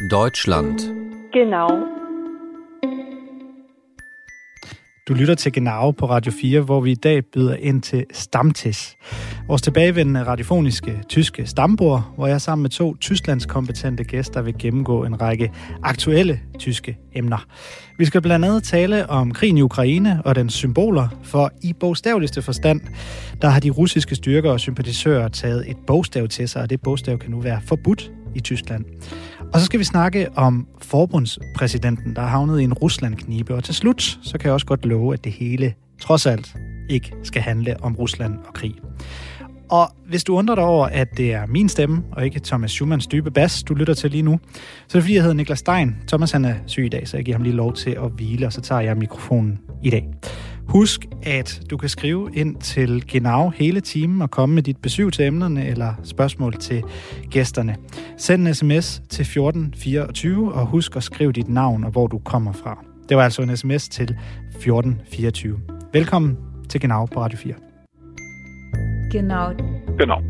Deutschland. Genau. Du lytter til Genau på Radio 4, hvor vi i dag byder ind til Stammtisch. Vores tilbagevendende radiofoniske tyske stambord, hvor jeg sammen med to tysklandskompetente gæster vil gennemgå en række aktuelle tyske emner. Vi skal blandt andet tale om krigen i Ukraine og dens symboler, for i bogstaveligste forstand, der har de russiske styrker og sympatisører taget et bogstav til sig, og det bogstav kan nu være forbudt i Tyskland. Og så skal vi snakke om forbundspræsidenten, der er havnet i en Rusland-knibe. Og til slut, så kan jeg også godt love, at det hele trods alt ikke skal handle om Rusland og krig. Og hvis du undrer dig over, at det er min stemme, og ikke Thomas Schumanns dybe bas, du lytter til lige nu, så er det fordi, jeg hedder Niklas Stein. Thomas han er syg i dag, så jeg giver ham lige lov til at hvile, og så tager jeg mikrofonen i dag. Husk, at du kan skrive ind til Genau hele timen og komme med dit besøg til emnerne eller spørgsmål til gæsterne. Send en sms til 1424 og husk at skrive dit navn og hvor du kommer fra. Det var altså en sms til 1424. Velkommen til Genau på Radio 4. Genau. Genau.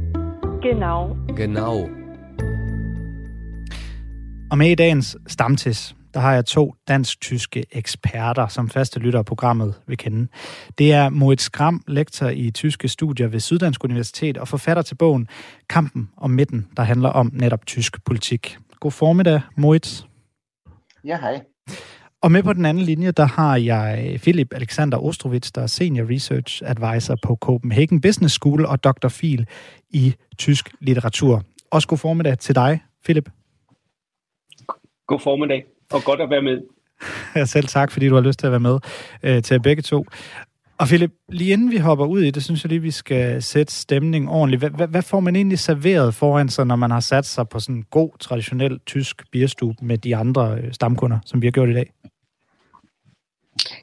Genau. Genau. Og med i dagens Stammtisch, der har jeg to dansk-tyske eksperter, som faste lyttere af programmet vil kende. Det er Moritz Kramer, lektor i tyske studier ved Syddansk Universitet og forfatter til bogen Kampen om midten, der handler om netop tysk politik. God formiddag, Moritz. Ja, hej. Og med på den anden linje, der har jeg Philipp Alexander Ostrovič, der er Senior Research Advisor på Copenhagen Business School og doktorfil i tysk litteratur. Også god formiddag til dig, Philipp. God formiddag. Og godt at være med. Selv tak, fordi du har lyst til at være med til begge to. Og Philipp, lige inden vi hopper ud i det, synes jeg lige, vi skal sætte stemning ordentligt. Hvad får man egentlig serveret foran sig, når man har sat sig på sådan en god, traditionel tysk bierstube med de andre stamkunder, som vi har gjort i dag?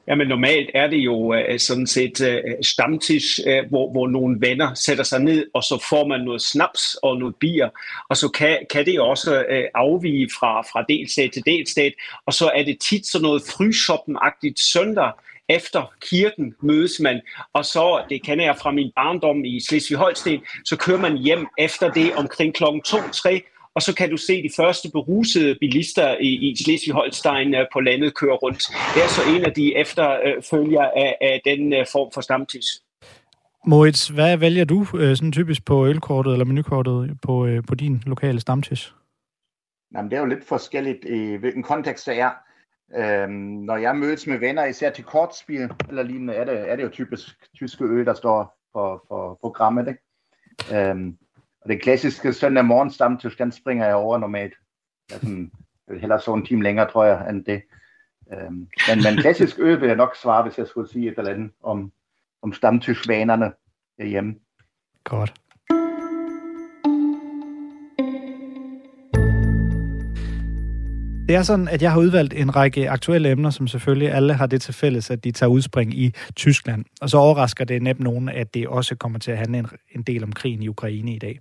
Jamen normalt er det jo sådan set Stammtisch, hvor nogle venner sætter sig ned, og så får man noget snaps og noget bier, og så kan det også afvige fra delstat til delstat, og så er det tit sådan noget fryshoppen-agtigt søndag. Efter kirken mødes man, og så, det kender jeg fra min barndom i Schleswig-Holstein, så kører man hjem efter det omkring klokken 2-3, og så kan du se de første berusede bilister i Schleswig-Holstein på landet køre rundt. Det er så en af de efterfølger af den form for Stammtisch. Moritz, hvad vælger du sådan typisk på ølkortet eller menukortet på din lokale Stammtisch? Jamen, det er jo lidt forskelligt i hvilken kontekst det er. Når jeg mødes med venner, især til kortspil eller lignende, er det jo typisk tyske øl, der står på programmet, ikke? Og det klassiske søndag morgen Stammtisch, den springer jeg over normalt. Jeg vil hellere så en time længere, tror jeg, end det. Men klassisk øl vil jeg nok svare, hvis jeg skulle sige et eller andet om Stammtisch-vanerne derhjemme. Godt. Det er sådan, at jeg har udvalgt en række aktuelle emner, som selvfølgelig alle har det til fælles, at de tager udspring i Tyskland. Og så overrasker det næppe nogen, at det også kommer til at handle en del om krigen i Ukraine i dag.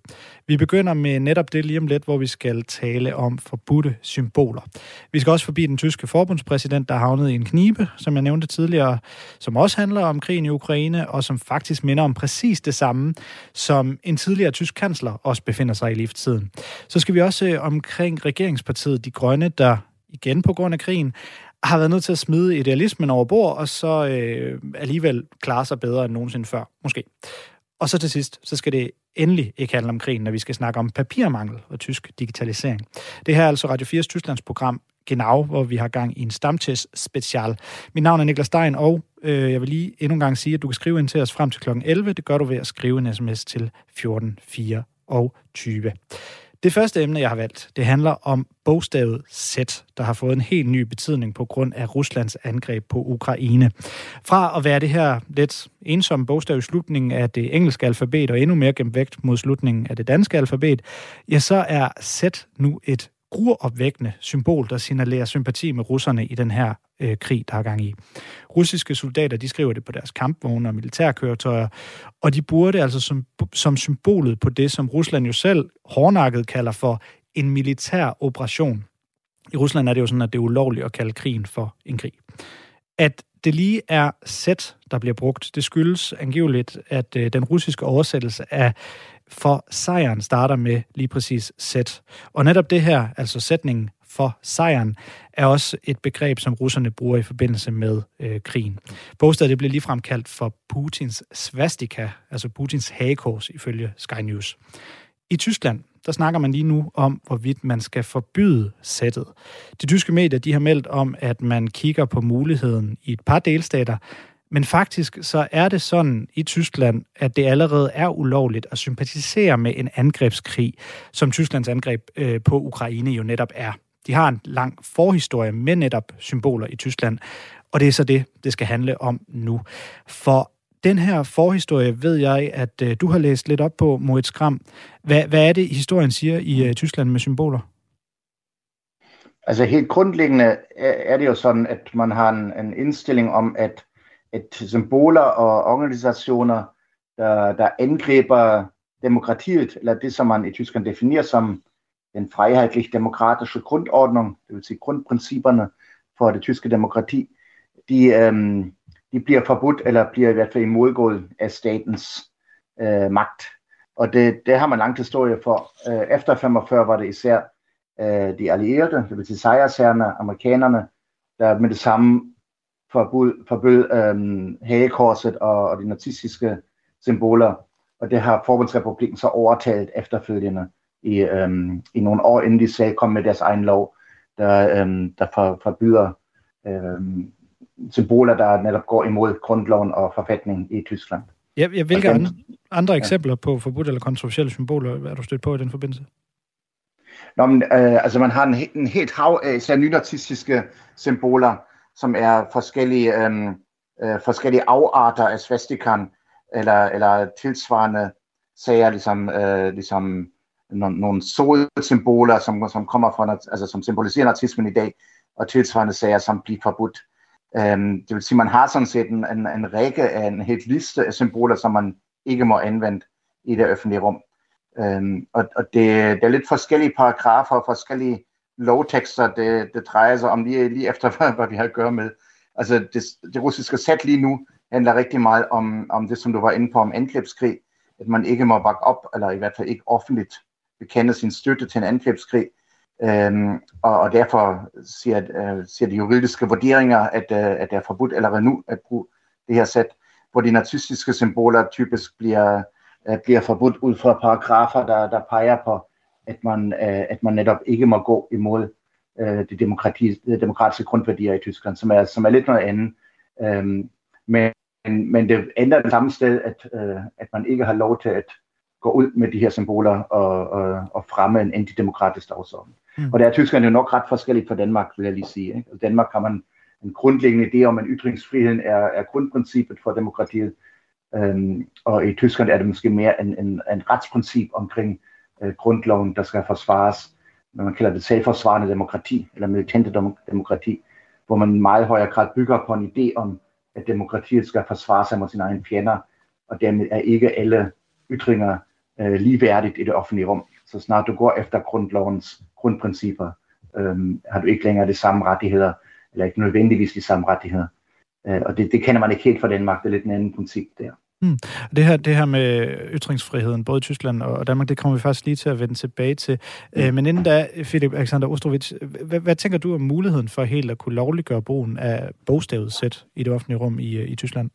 Vi begynder med netop det lige om lidt, hvor vi skal tale om forbudte symboler. Vi skal også forbi den tyske forbundspræsident, der havnede i en knibe, som jeg nævnte tidligere, som også handler om krigen i Ukraine, og som faktisk minder om præcis det samme, som en tidligere tysk kansler også befinder sig i lige for tiden. Så skal vi også omkring regeringspartiet De Grønne, der igen på grund af krigen, har været nødt til at smide idealismen over bord, og så alligevel klare sig bedre end nogensinde før, måske. Og så til sidst, så skal det endelig ikke handle om krigen, når vi skal snakke om papirmangel og tysk digitalisering. Det her er altså Radio 4's Tysklands program Genau, hvor vi har gang i en Stammtisch special. Mit navn er Niklas Stein, og jeg vil lige endnu en gang sige, at du kan skrive ind til os frem til kl. 11. Det gør du ved at skrive en sms til 1424. Det første emne, jeg har valgt, det handler om bogstavet Z, der har fået en helt ny betydning på grund af Ruslands angreb på Ukraine. Fra at være det her lidt ensomme bogstav i slutningen af det engelske alfabet, og endnu mere gemt vægt mod slutningen af det danske alfabet, ja, så er Z nu et gruopvækkende symbol, der signalerer sympati med russerne i den her krig, der er gang i. Russiske soldater, de skriver det på deres kampvogne og militærkøretøjer, og de bruger det altså som symbolet på det, som Rusland jo selv hårdnakket kalder for en militær operation. I Rusland er det jo sådan, at det er ulovligt at kalde krigen for en krig. At det lige er Z, der bliver brugt, det skyldes angiveligt, at den russiske oversættelse af for sejren starter med lige præcis Z. Og netop det her, altså sætningen for sejren, er også et begreb, som russerne bruger i forbindelse med krigen. Bogstedet blev ligefrem kaldt for Putins svastika, altså Putins hagekors ifølge Sky News. I Tyskland, der snakker man lige nu om, hvorvidt man skal forbyde sættet. De tyske medier, de har meldt om, at man kigger på muligheden i et par delstater, men faktisk så er det sådan i Tyskland, at det allerede er ulovligt at sympatisere med en angrebskrig, som Tysklands angreb på Ukraine jo netop er. De har en lang forhistorie med netop symboler i Tyskland, og det er så det, det skal handle om nu. For den her forhistorie ved jeg, at du har læst lidt op på, Moritz Kramer. Hvad er det, historien siger i Tyskland med symboler? Altså helt grundlæggende er det jo sådan, at man har en indstilling om, at symboler og organisationer, der angriber demokratiet, eller det, som man i Tyskland definerer som den freiheitlich-demokratische Grundordnung, det vil sige grundprincipperne for det tyske demokrati, de bliver forbudt, eller bliver i hvert fald imodgået af statens magt. Og det har man langt historie for. Efter 45 var det især de allierede, det vil sige sejrshærene, amerikanerne, der med det samme forbød hagekorset og de nazistiske symboler, og det har Forbundsrepublikken så overtalt efterfølgende i nogle år, inden de selv kom med deres egen lov, der forbyder symboler, der netop går imod grundloven og forfatningen i Tyskland. Ja, hvilke andre eksempler på forbudte eller kontroversielle symboler er du stødt på i den forbindelse? Nå, men, altså man har en helt hav af især nynazistiske symboler, som er forskellige afarter af svastikan eller tilsvarende sager, ligesom nogle solsymboler, som kommer fra, altså som symboliserer nazismen i dag, og tilsvarende sager, som bliver forbudt. Det vil sige, man har sådan set en række af en helt liste af symboler, som man ikke må anvende i det offentlige rum. Og det er lidt forskellige paragrafer og forskellige lovtekster, det drejer sig om lige efter, hvad vi har at gøre med. Altså det russiske sæt lige nu handler rigtig meget om det, som du var inde på, om angrebskrig, at man ikke må bakke op, eller i hvert fald ikke offentligt bekende sin støtte til en angrebskrig. Og derfor siger de juridiske vurderinger, at det er forbudt allerede nu at bruge det her sæt, hvor de nazistiske symboler typisk bliver forbudt ud fra paragrafer, der peger på, at man netop ikke må gå imod de demokratiske grundværdier i Tyskland, som er lidt noget andet. Men det ender det samme sted, at man ikke har lov til at gå ud med de her symboler og fremme en antidemokratisk dagsorden. Og der er Tyskland jo nok ret forskelligt fra Danmark, vil jeg lige sige. Ikke? I Danmark har man en grundlæggende idé om, at ytringsfriheden er grundprincippet for demokratiet, og i Tyskland er det måske mere en retsprincip omkring grundloven, der skal forsvares, når man kalder det selvforsvarende demokrati, eller militante demokrati, hvor man i meget højere grad bygger på en idé om, at demokratiet skal forsvare sig mod sine egne fjender, og dermed er ikke alle ytringer ligeværdigt i det offentlige rum. Så snart du går efter grundlovens grundprincipper, har du ikke længere de samme rettigheder, eller ikke nødvendigvis de samme rettigheder. Og det kender man ikke helt fra Danmark, det er lidt en anden princip der. Det her med ytringsfriheden, både i Tyskland og Danmark, det kommer vi faktisk lige til at vende tilbage til. Men inden da, Philipp Alexander Ostrovič, hvad tænker du om muligheden for helt at kunne lovliggøre brugen af bogstavet sæt i det offentlige rum i Tyskland?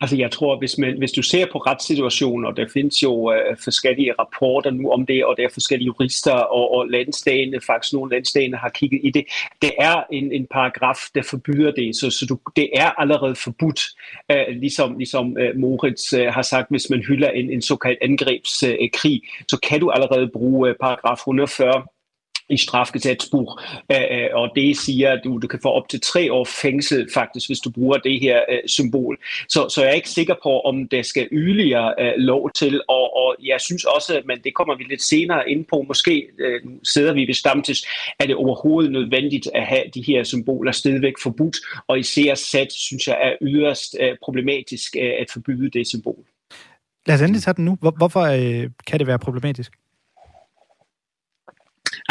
Altså jeg tror, hvis du ser på retssituationen, og der findes jo forskellige rapporter nu om det, og der er forskellige jurister og landstagene, faktisk nogle landstagene har kigget i det, det er en paragraf, der forbyder det, så det er allerede forbudt, ligesom Moritz har sagt, hvis man hylder en såkaldt angrebskrig, så kan du allerede bruge paragraf 140 i strafgesetzbuch, og det siger, at du kan få op til 3 år fængsel, faktisk, hvis du bruger det her symbol. Så jeg er ikke sikker på, om der skal yderligere lov til, og jeg synes også, men det kommer vi lidt senere ind på, måske sidder vi ved Stammtisch, er det overhovedet nødvendigt at have de her symboler stadigvæk forbudt, og især sæt, synes jeg, er yderst problematisk at forbyde det symbol. Lad os endelig tage den nu. Hvorfor kan det være problematisk?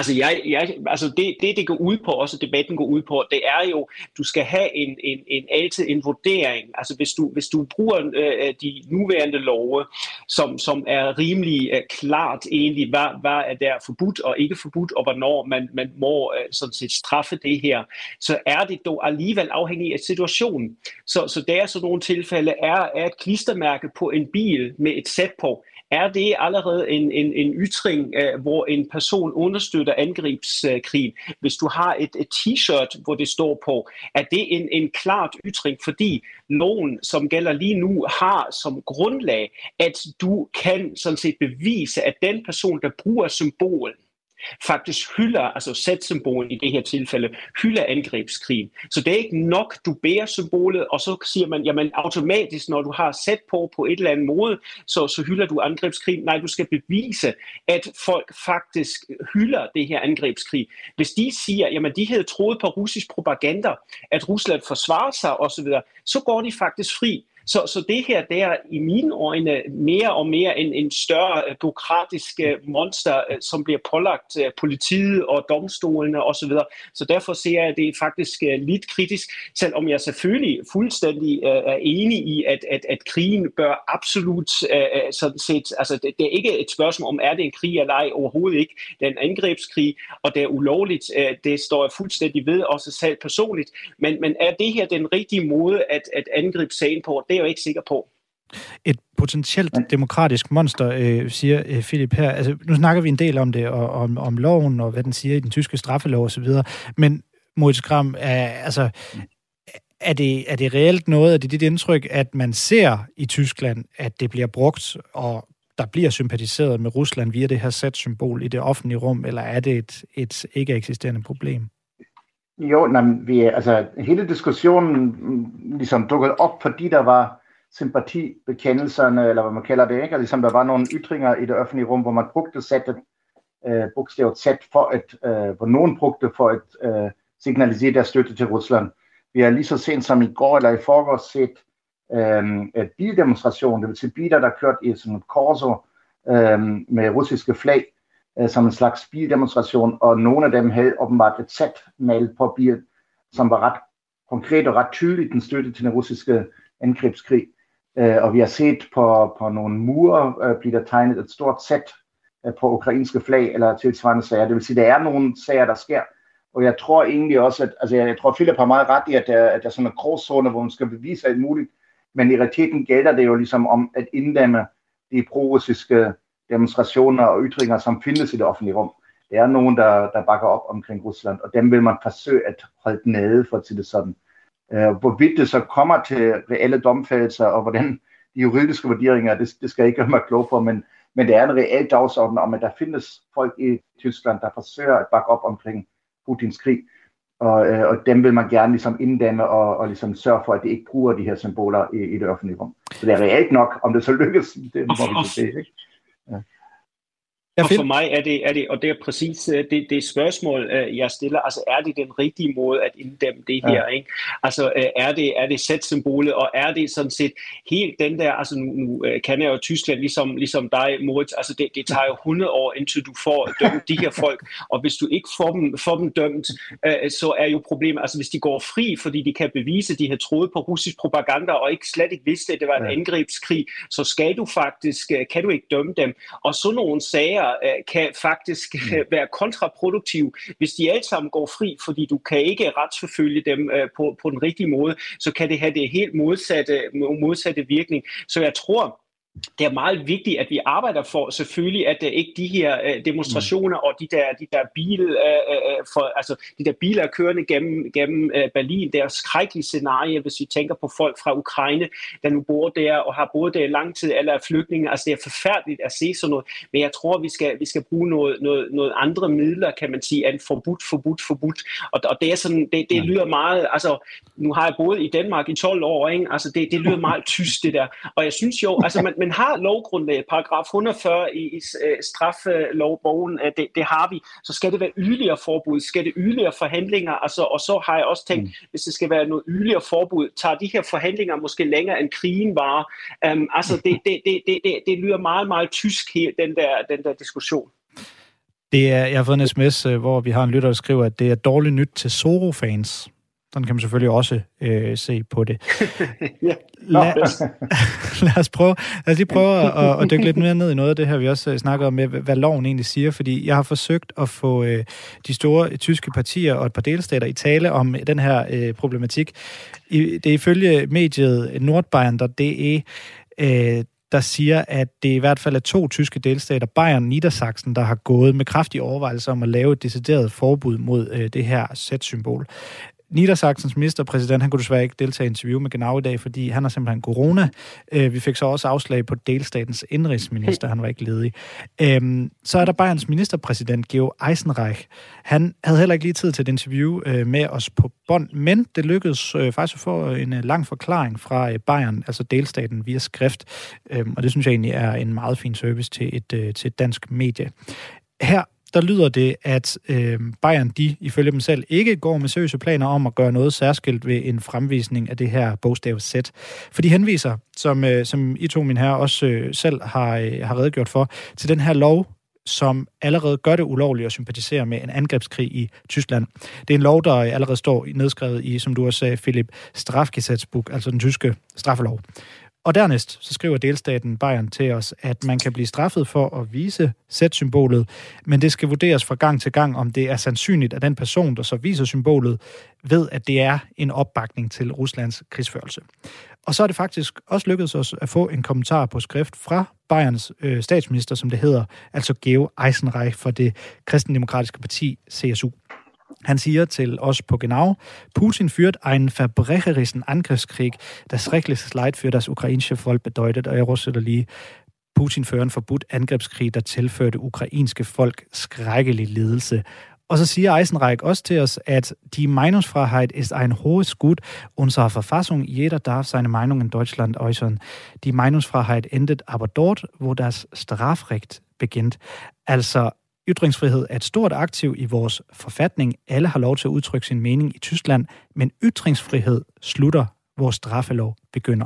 Altså, det går ud på, også debatten går ud på, det er jo, du skal have altid en vurdering. Altså, hvis du bruger de nuværende love, som er rimelig klart egentlig, hvad er der forbudt og ikke forbudt, og hvornår man må sådan set straffe det her, så er det dog alligevel afhængig af situationen. Så der er sådan nogle tilfælde, er et klistermærke på en bil med et sæt på. Er det allerede en ytring, hvor en person understøtter angrebskrigen? Hvis du har et t-shirt, hvor det står på, er det en klart ytring, fordi loven, som gælder lige nu, har som grundlag, at du kan sådan set bevise, at den person, der bruger symbolen, faktisk hylder, altså sætsymbolen i det her tilfælde, hylder angrebskrigen. Så det er ikke nok, du bærer symbolet, og så siger man, jamen automatisk, når du har sæt på et eller andet måde, så hylder du angrebskrigen. Nej, du skal bevise, at folk faktisk hylder det her angrebskrig. Hvis de siger, jamen de havde troet på russisk propaganda, at Rusland forsvarer sig osv., så går de faktisk fri. Så det her, det er i mine øjne mere og mere en større bureaukratisk monster, som bliver pålagt politiet og domstolene osv. Så derfor ser jeg det faktisk lidt kritisk, selvom jeg selvfølgelig fuldstændig er enig i, at krigen bør absolut sådan set, altså det er ikke et spørgsmål om, er det en krig eller ej, overhovedet ikke. Det er en angrebskrig, og det er ulovligt. Det står jeg fuldstændig ved, også selv personligt. Men er det her den rigtige måde at angribe sagen på? Det er jeg jo ikke sikker på. Et potentielt demokratisk monster, siger Philipp her. Altså, nu snakker vi en del om det, og om loven, og hvad den siger i den tyske straffelov osv., men Moritz Kramer, altså, er det reelt noget, er det dit indtryk, at man ser i Tyskland, at det bliver brugt, og der bliver sympatiseret med Rusland via det her sætsymbol i det offentlige rum, eller er det et ikke eksisterende problem? Jo, hele diskussionen ligesom dukkede op, fordi der var sympatibekendelserne, eller hvad man kalder det, ikke? Og ligesom der var nogle ytringer i det offentlige rum, hvor man brugte sættet, bogstavet Z, hvor nogen brugte for at signalisere deres støtte til Rusland. Vi har lige så sent som i går eller i forgårs set bildemonstrationen, det vil sige biler, der kørte i sådan et korso med russiske flag, som en slags bildemonstration, og nogle af dem havde åbenbart et Z-malet på bilen, som var ret konkret og ret tydeligt den støtte til den russiske angrebskrig. Og vi har set på nogle mure bliver der tegnet et stort Z på ukrainske flag eller tilsvarende sager. Det vil sige, at der er nogle sager, der sker. Og jeg tror egentlig også, at jeg tror, Philipp har meget ret i, at der er sådan en gråzone, hvor man skal bevise alt muligt. Men i realiteten gælder det jo ligesom om at inddæmme de pro-russiske demonstrationer og ytringer, som findes i det offentlige rum. Det er nogen, der bakker op omkring Rusland, og dem vil man forsøge at holde nede, for at sige det sådan. Hvorvidt det så kommer til reelle domfældelser, og hvordan de juridiske vurderinger, det skal jeg ikke gøre mig klog på, men det er en reel dagsorden om, at der findes folk i Tyskland, der forsøger at bakke op omkring Putins krig, og dem vil man gerne ligesom inddæmme og ligesom sørge for, at de ikke bruger de her symboler i det offentlige rum. Så det er reelt nok, om det så lykkes, det må vi se, ikke? Og for mig er det og det er præcis det spørgsmål, jeg stiller. Altså, er det den rigtige måde at inddæmme det her, ikke? Altså, er det sætsymbolet, og er det sådan set helt den der, altså nu kan jeg jo Tyskland ligesom dig, Moritz, altså det tager jo 100 år, indtil du får dømt de her folk, og hvis du ikke får dem dømt, så er jo problemet, altså hvis de går fri, fordi de kan bevise, de har troet på russisk propaganda, og ikke slet ikke vidste, at det var en angrebskrig, så skal du faktisk, kan du ikke dømme dem, og sådan nogle sager kan faktisk være kontraproduktiv. Hvis de alle sammen går fri, fordi du kan ikke retsforfølge dem på den rigtige måde, så kan det have det helt modsatte virkning. Så jeg tror, det er meget vigtigt, at vi arbejder for selvfølgelig, at ikke de her demonstrationer og de der biler kørende gennem Berlin, der er skrækkelige scenarie, hvis vi tænker på folk fra Ukraine, der nu bor der og har boet der i lang tid, eller er flygtninge. Altså det er forfærdeligt at se sådan noget, men jeg tror, vi skal bruge noget andre midler, kan man sige, end forbudt. Og det er sådan, det lyder meget, altså nu har jeg boet i Danmark i 12 år, ikke? Altså det lyder meget tysk det der, og jeg synes jo, altså man har lovgrundlag, paragraf 140 i straffelovbogen, det har vi, så skal det være yderligere forbud, skal det yderligere forhandlinger, altså, og så har jeg også tænkt, hvis det skal være noget yderligere forbud, tager de her forhandlinger måske længere end krigen varer. Altså det lyder meget, meget tysk her, den der diskussion. Det er, jeg har fået en sms, hvor vi har en lytter, der skriver, at det er dårligt nyt til Zorro-fans. Sådan kan man selvfølgelig også se på det. Lad os lige prøve at dykke lidt mere ned i noget af det her, vi også snakker om, med, hvad loven egentlig siger. Fordi jeg har forsøgt at få de store tyske partier og et par delstater i tale om den her problematik. Det er ifølge mediet nordbayern.de, der siger, at det i hvert fald er 2 tyske delstater, Bayern og Niedersachsen, der har gået med kraftige overvejelser om at lave et decideret forbud mod det her Z-symbol. Niedersachsens ministerpræsident, han kunne desværre ikke deltage i interview med Genau i dag, fordi han har simpelthen corona. Vi fik så også afslag på delstatens indrigsminister, han var ikke ledig. Så er der Bayerns ministerpræsident, Georg Eisenreich. Han havde heller ikke lige tid til et interview med os på bånd, men det lykkedes faktisk at få en lang forklaring fra Bayern, altså delstaten, via skrift. Og det synes jeg egentlig er en meget fin service til et dansk medie. Her der lyder det, at Bayern, de ifølge dem selv, ikke går med seriøse planer om at gøre noget særskilt ved en fremvisning af det her bogstav Z. For de henviser, som I to, mine herrer, også selv har redegjort for, til den her lov, som allerede gør det ulovligt at sympatisere med en angrebskrig i Tyskland. Det er en lov, der allerede står nedskrevet i, som du også sagde, Philipp, Strafgesetzbuch, altså den tyske straffelov. Og dernæst så skriver delstaten Bayern til os, at man kan blive straffet for at vise Z-symbolet, men det skal vurderes fra gang til gang, om det er sandsynligt, at den person, der så viser symbolet, ved, at det er en opbakning til Ruslands krigsførelse. Og så er det faktisk også lykkedes os at få en kommentar på skrift fra Bayerns statsminister, som det hedder, altså Georg Eisenreich fra det kristendemokratiske parti CSU. Han siger til os på Genau, Putin führt einen verbrecherischen Angriffskrieg, das schreckliches Leid für das ukrainische Volk bedeutet, og jeg oversætter lige, Putin fører en forbudt angrebskrig, der tilfører det ukrainske folk skrækkelig lidelse. Og så siger Eisenreich også til os, at die Meinungsfreiheit ist ein hohes Gut unserer Verfassung. Jeder darf seine Meinung in Deutschland äußern. Die Meinungsfreiheit endet aber dort, wo das Strafrecht beginnt. Altså, ytringsfrihed er et stort aktiv i vores forfatning. Alle har lov til at udtrykke sin mening i Tyskland, men ytringsfrihed slutter, hvor straffelov begynder.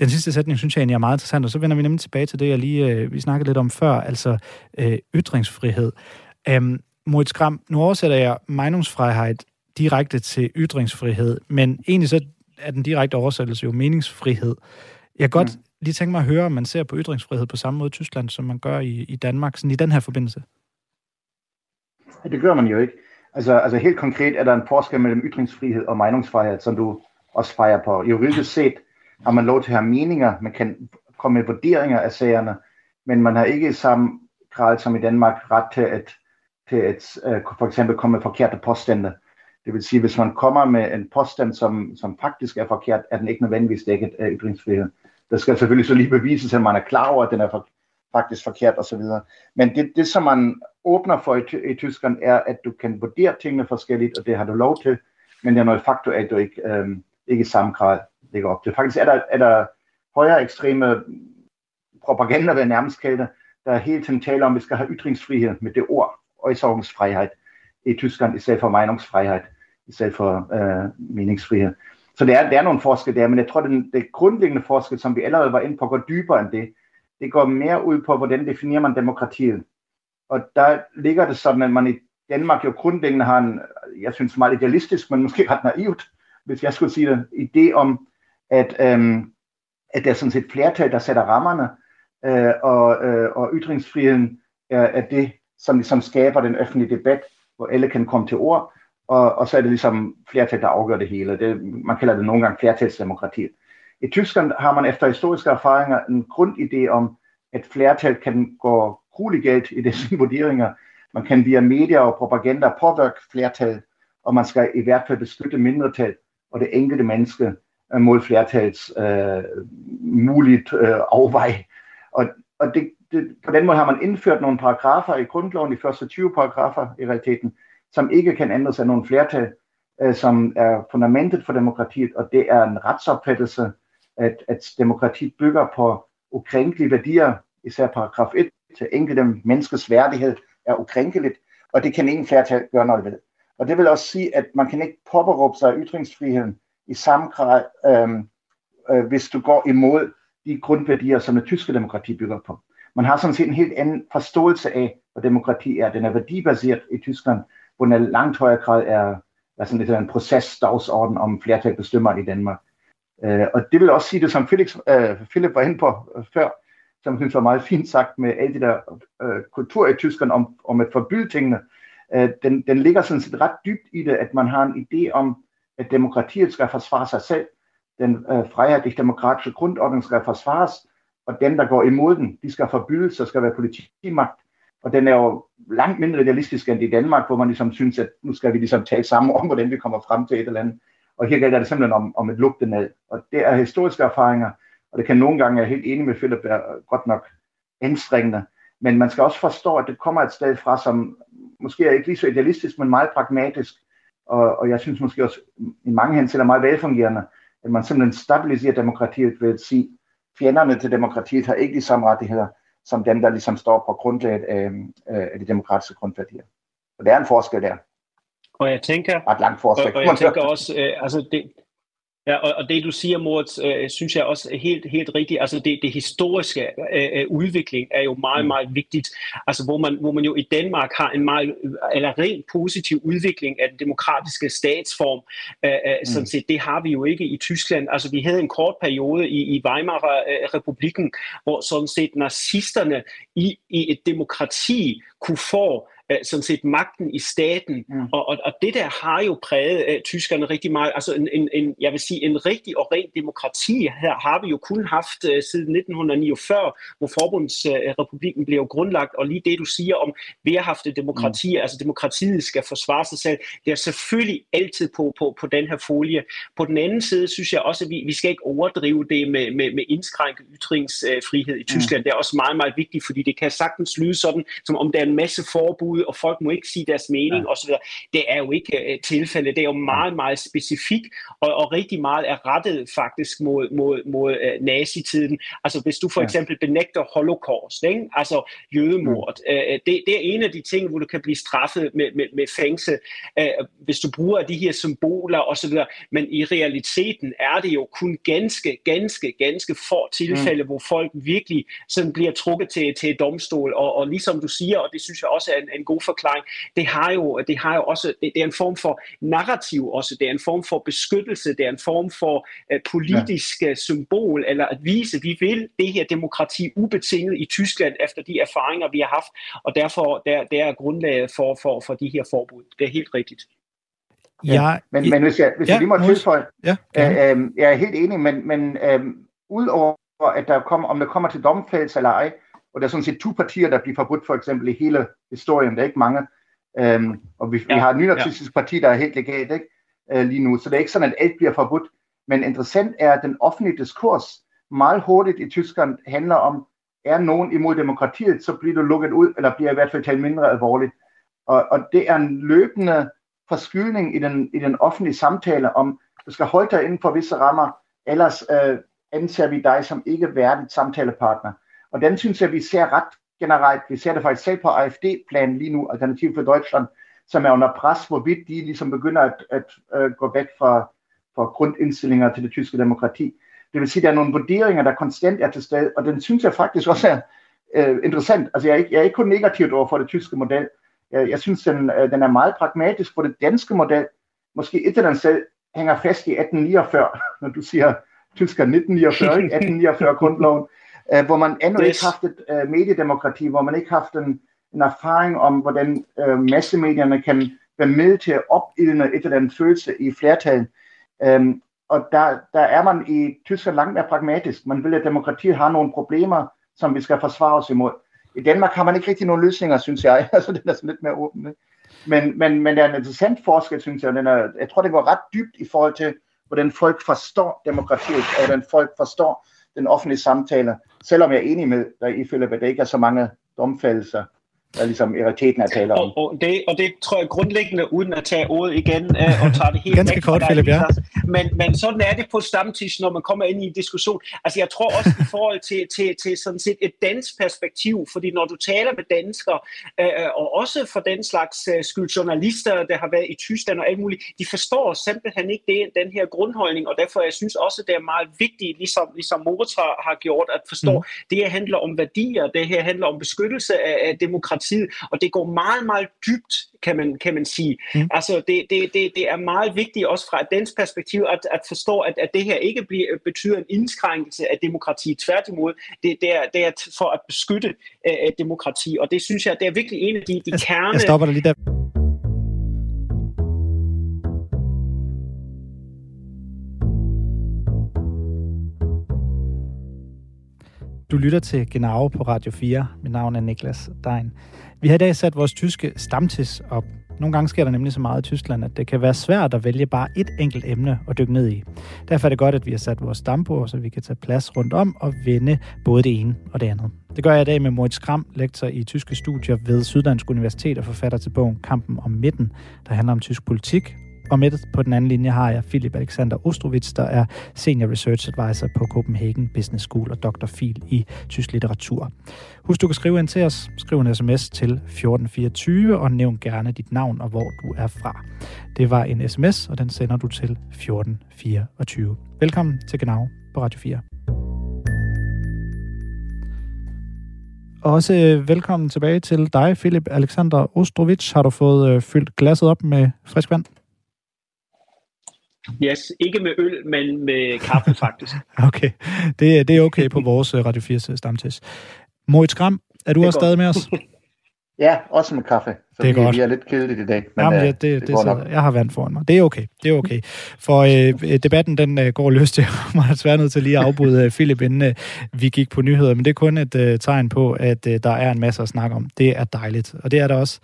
Den sidste sætning synes jeg egentlig er meget interessant, og så vender vi nemlig tilbage til det, vi snakkede lidt om før, altså ytringsfrihed. Moritz Kramer, nu oversætter jeg Meinungsfreiheit direkte til ytringsfrihed, men egentlig så er den direkte oversættelse jo meningsfrihed. Jeg kan godt lige tænke mig at høre, om man ser på ytringsfrihed på samme måde i Tyskland, som man gør i Danmark, sådan i den her forbindelse. Det gør man jo ikke. Altså helt konkret er der en forskel mellem ytringsfrihed og meningsfrihed, som du også peger på. Juridisk set har man lov til at have meninger, man kan komme med vurderinger af sagerne, men man har ikke i samme grad som i Danmark ret til at for eksempel komme med forkerte påstande. Det vil sige, hvis man kommer med en påstand, som faktisk er forkert, er den ikke nødvendigvis dækket af ytringsfrihed. Der skal selvfølgelig så lige bevises, at man er klar over, at den er faktisk forkert osv. Men det som man åbner for i Tyskland er, at du kan vurdere tingene forskelligt, og det har du lov til, men det er noget faktor, at du ikke i samme grad lægger op til. Faktisk er der højere ekstreme propaganda, ved nærmest kalde det, der hele tiden taler om, at vi skal have ytringsfrihed med det ord, Äußerungsfreiheit i Tyskland, i stedet for Meinungsfreiheit, i stedet for meningsfrihed. Så der er nogle forskelle der, men jeg tror, det grundlæggende forskel, som vi allerede var inde på, går dybere end det. Det går mere ud på, hvordan definerer man demokratiet. Og der ligger det sådan, at man i Danmark jo grundlæggende har en, jeg synes meget idealistisk, men måske ret naivt, hvis jeg skulle sige det, idé om, at der er sådan set flertal, der sætter rammerne, og ytringsfriheden er det, som ligesom skaber den offentlige debat, hvor alle kan komme til ord, og så er det ligesom flertal, der afgør det hele. Det, man kalder det nogle gange flertalsdemokrati. I Tyskland har man efter historiske erfaringer en grundidé om, at flertal kan gå grueligt galt i disse vurderinger. Man kan via medier og propaganda påvirke flertal, og man skal i hvert fald beskytte mindretal og det enkelte menneske mod flertals muligt afvej. Og det, på den måde har man indført nogle paragrafer i grundloven, de første 20 paragrafer i realiteten, som ikke kan ændres af nogle flertal, som er fundamentet for demokratiet, og det er en retsopfattelse, at demokratiet bygger på ukrænkelige værdier, især paragraf 1, til enkelte menneskes værdighed er ukrænkeligt, og det kan ingen flertal gøre noget ved. Og det vil også sige, at man kan ikke påberåbe sig ytringsfriheden i samme grad, hvis du går imod de grundværdier, som det tyske demokrati bygger på. Man har sådan set en helt anden forståelse af, og demokrati er. Den er værdibaseret i Tyskland, hvor den er langt højere grad er sådan lidt en procesdagsorden om flertal bestemmer i Danmark. Og det vil også sige det, som Philipp var inde på før, som jeg synes var meget fint sagt med alle de der kultur i Tyskland om at forbyde tingene. Den ligger sådan set ret dybt i det, at man har en idé om, at demokratiet skal forsvare sig selv. Den frihedslige demokratiske grundordning skal forsvares, og den, der går imod den, de skal forbydes, og skal være politimagt. Og den er jo langt mindre realistisk end i Danmark, hvor man ligesom synes, at nu skal vi ligesom tale sammen om, hvordan vi kommer frem til et eller andet. Og her gælder det simpelthen om et lugte ned. Og det er historiske erfaringer, og det kan nogle gange, jeg er helt enig med Philipp, er godt nok anstrengende. Men man skal også forstå, at det kommer et sted fra, som måske er ikke lige så idealistisk, men meget pragmatisk. Og jeg synes måske også, i mange henseender meget velfungerende, at man simpelthen stabiliserer demokratiet ved at sige, fjenderne til demokratiet har ikke de samme rettigheder, som dem, der ligesom står på grundlaget af de demokratiske grundværdier. Og der er en forskel der. Og jeg tænker, og det du siger, Moritz, synes jeg også er helt rigtigt. Altså det historiske udvikling er jo meget, meget vigtigt. Altså hvor man jo i Danmark har en meget eller rent positiv udvikling af den demokratiske statsform. Sådan set, det har vi jo ikke i Tyskland. Altså vi havde en kort periode i Weimar-republikken, hvor sådan set nazisterne i et demokrati kunne få sådan set magten i staten, og det der har jo præget tyskerne rigtig meget, altså jeg vil sige en rigtig og ren demokrati her har vi jo kun haft siden 1949, hvor Forbundsrepublikken blev grundlagt, og lige det du siger om værhafte demokratier, altså demokratiet skal forsvare sig selv, det er selvfølgelig altid på den her folie. På den anden side synes jeg også, at vi skal ikke overdrive det med indskrænket ytringsfrihed i Tyskland, det er også meget, meget vigtigt, fordi det kan sagtens lyde sådan, som om der er en masse forbud, og folk må ikke sige deres mening osv. Det er jo ikke tilfældet. Det er jo meget, meget specifikt, og rigtig meget er rettet faktisk mod nazitiden. Altså hvis du for eksempel benægter holocaust, ikke? Altså jødemord, det er en af de ting, hvor du kan blive straffet med fængsel, hvis du bruger de her symboler osv. Men i realiteten er det jo kun ganske få tilfælde, hvor folk virkelig sådan bliver trukket til domstol, og ligesom du siger, og det synes jeg også er en god forklaring. Det har jo også, det er en form for narrativ også, det er en form for beskyttelse, det er en form for politisk symbol, eller at vise, vi vil det her demokrati ubetinget i Tyskland efter de erfaringer, vi har haft, og derfor der er grundlaget for de her forbud. Det er helt rigtigt. Ja, men hvis jeg lige må tilføje, jeg er helt enig, men udover at om det kommer til domfældelse eller ej, og der er sådan set 2 partier, der bliver forbudt for eksempel i hele historien. Der er ikke mange. Og vi har et nynazistisk parti, der er helt legalt, ikke? Lige nu. Så det er ikke sådan, at alt bliver forbudt. Men interessant er, at den offentlige diskurs meget hurtigt i Tyskland handler om, er nogen imod demokratiet, så bliver du lukket ud, eller bliver i hvert fald talt mindre alvorligt. Og det er en løbende forskydning i den offentlige samtale om, du skal holde dig inden for visse rammer, ellers anser vi dig som ikke værdigt samtalepartner. Og den synes jeg, vi ser ret generelt. Vi ser det faktisk selv på AfD-planen lige nu, Alternativ for Deutschland, som er under pres, hvorvidt de ligesom begynder at gå væk fra grundindstillinger til det tyske demokrati. Det vil sige, at der er nogle vurderinger, der konstant er til stede, og den synes jeg faktisk også er interessant. Altså jeg er ikke kun negativt over for det tyske model. Jeg synes, den er meget pragmatisk, for det danske model måske et eller andet sted hænger fast i 1849, når du siger tysker 1949, ikke? 1849 grundloven. Hvor man endnu ikke haft et mediedemokrati, hvor man ikke haft en erfaring om, hvordan massemedierne kan være med til at opildne et eller andet følelse i flertallet. Og der er man i Tyskland langt mere pragmatisk. Man vil, at demokratiet har nogle problemer, som vi skal forsvare os imod. I Danmark har man ikke rigtig nogen løsninger, synes jeg. Altså, den er sådan lidt mere åben. Men der er en interessant forskel, synes jeg. Jeg tror, det går ret dybt i forhold til, hvordan folk forstår demokratiet, og hvordan folk forstår den offentlige samtale, selvom jeg er enig med dig i, Philipp, at der ikke er så mange domfældelser, der ligesom i realiteten er tale om. Og det tror jeg grundlæggende, uden at tage ordet igen og tage det helt væk fra dig. Philipp, ja. Men sådan er det på Stammtisch, når man kommer ind i en diskussion. Altså jeg tror også i forhold til sådan set et dansk perspektiv, fordi når du taler med danskere, og også for den slags skyld journalister, der har været i Tyskland og alt muligt, de forstår simpelthen ikke den her grundholdning, og derfor jeg synes også, det er meget vigtigt, ligesom Moritz har gjort, at forstå, det her handler om værdier, det her handler om beskyttelse af demokrati, demokratiet, og det går meget, meget dybt, kan man sige. Mm. Altså, det er meget vigtigt også fra dens perspektiv at forstå, at det her ikke betyder en indskrænkelse af demokrati. Tværtimod, det er for at beskytte demokrati, og det synes jeg, det er virkelig en af de kerne... Jeg stopper dig lige der. Du lytter til Genau på Radio 4. Mit navn er Niklas Stein. Vi har i dag sat vores tyske Stammtisch op. Nogle gange sker der nemlig så meget i Tyskland, at det kan være svært at vælge bare et enkelt emne at dykke ned i. Derfor er det godt, at vi har sat vores stammebord, så vi kan tage plads rundt om og vende både det ene og det andet. Det gør jeg i dag med Moritz Kramer, lektor i tyske studier ved Syddansk Universitet og forfatter til bogen Kampen om midten, der handler om tysk politik. Og med på den anden linje har jeg Philipp Alexander Ostrovič, der er Senior Research Advisor på Copenhagen Business School og doktorfil i tysk litteratur. Husk, du kan skrive ind til os. Skriv en sms til 1424 og nævn gerne dit navn og hvor du er fra. Det var en sms, og den sender du til 1424. Velkommen til Genau på Radio 4. Og også velkommen tilbage til dig, Philipp Alexander Ostrovič. Har du fået fyldt glasset op med frisk vand? Yes, ikke med øl, men med kaffe faktisk. Okay, det er okay på vores Radio 4's Stammtisch. Moritz Kramer, er du også stadig med os? Ja, også med kaffe. Så det er godt. Vi er lidt kedeligt i dag, men jamen, ja, det så, jeg har vand foran mig. Det er okay. For debatten den går løs. Jeg var desværre nødt til lige at afbryde Philipp, inden vi gik på nyheder, men det er kun et tegn på, at der er en masse at snakke om. Det er dejligt, og det er der også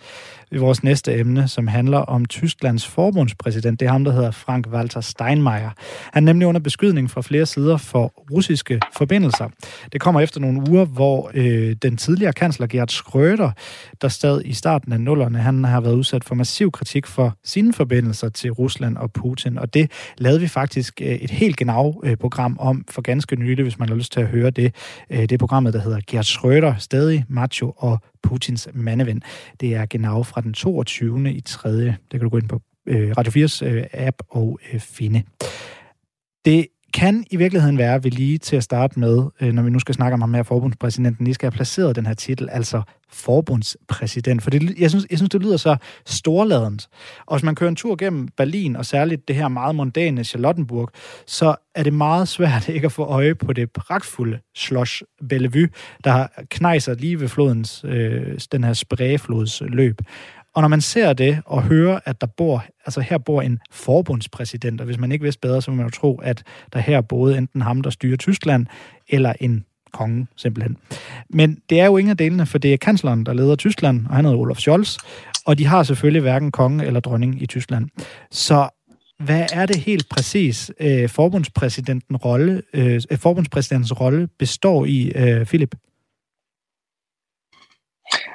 i vores næste emne, som handler om Tysklands forbundspræsident. Det er ham, der hedder Frank-Walter Steinmeier. Han er nemlig under beskydning fra flere sider for russiske forbindelser. Det kommer efter nogle uger, hvor den tidligere kansler Gerhard Schröder, der sad i starten af 0'erne, han har været udsat for massiv kritik for sine forbindelser til Rusland og Putin, og det lavede vi faktisk et helt Genau-program om for ganske nylig, hvis man har lyst til at høre det. Det er programmet, der hedder Gerhard Schröder, stadig macho og Putins mandeven. Det er Genau fra den 22. i 3. Det kan du gå ind på Radio 4's app og finde. Det kan i virkeligheden være, vi lige til at starte med, når vi nu skal snakke om ham her, forbundspræsidenten, lige skal have placeret den her titel, altså forbundspræsident. For det, jeg synes, det lyder så storladent. Og hvis man kører en tur gennem Berlin, og særligt det her meget mondæne Charlottenburg, så er det meget svært ikke at få øje på det pragtfulde Schloss Bellevue, der knejser lige ved flodens, den her sprægeflods løb. Og når man ser det og hører, at der bor, altså her bor en forbundspræsident, og hvis man ikke vidste bedre, så må man jo tro, at der her boede enten ham, der styrer Tyskland, eller en konge, simpelthen. Men det er jo ingen af delene, for det er kansleren, der leder Tyskland, og han hedder Olaf Scholz, og de har selvfølgelig hverken konge eller dronning i Tyskland. Så hvad er det helt præcis, forbundspræsidentens rolle består i, Philipp?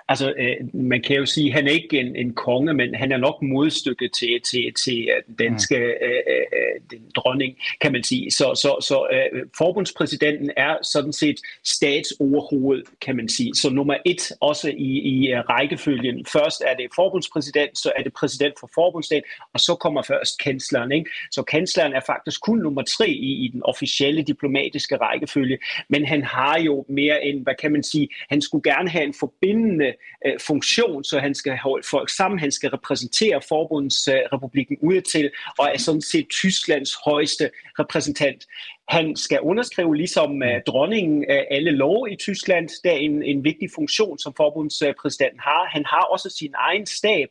Altså, man kan jo sige, at han er ikke en konge, men han er nok modstykket til den danske dronning, kan man sige. Så forbundspræsidenten er sådan set statsoverhoved, kan man sige. Så nummer et også i rækkefølgen. Først er det forbundspræsident, så er det præsident for forbundsstat, og så kommer først kansleren, ikke? Så kansleren er faktisk kun nummer tre i den officielle diplomatiske rækkefølge, men han har jo mere end, hvad kan man sige, han skulle gerne have en forbindende funktion, så han skal holde folk sammen, han skal repræsentere Forbundsrepublikken udtil, og er sådan set Tysklands højeste repræsentant. Han skal underskrive, ligesom dronningen, alle lov i Tyskland. Det er en vigtig funktion, som forbundspræsidenten har. Han har også sin egen stab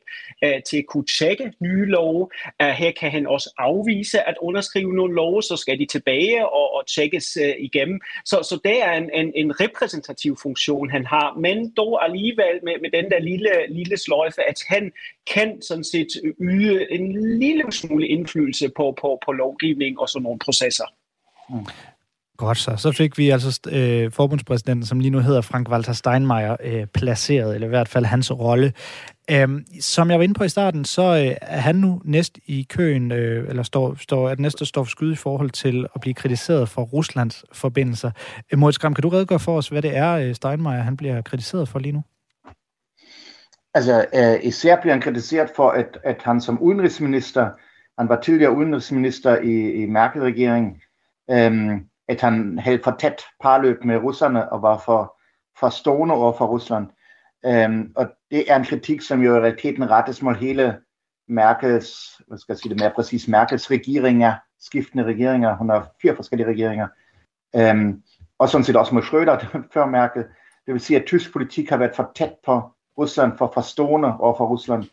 til at kunne tjekke nye love. Her kan han også afvise at underskrive nogle love, så skal de tilbage og tjekkes igennem. Så det er en repræsentativ funktion, han har. Men dog alligevel med den der lille sløjfe, at han kan sådan set yde en lille smule indflydelse på lovgivning og sådan nogle processer. Mm. Godt så. Så fik vi altså forbundspræsidenten, som lige nu hedder Frank-Walter Steinmeier, placeret, eller i hvert fald hans rolle. Som jeg var inde på i starten, så er han nu næst i køen, eller står for skyde i forhold til at blive kritiseret for Ruslands forbindelser. Moritz Kramer, kan du redegøre for os, hvad det er, Steinmeier han bliver kritiseret for lige nu? Altså, især bliver han kritiseret for, at han som udenrigsminister, han var tidligere udenrigsminister i Merkel-regeringen, at han havde for tæt parløb med russerne og var for stående over for Rusland. Og det er en kritik, som jo i realiteten rettes mod hele Merkels, hvad skal jeg sige det mere præcis, Merkels regeringer, skiftende regeringer, hun har 4 forskellige regeringer, og sådan set også mod Schröder før Merkel. Det vil sige, at tysk politik har været for tæt på Rusland, for stående over for Rusland.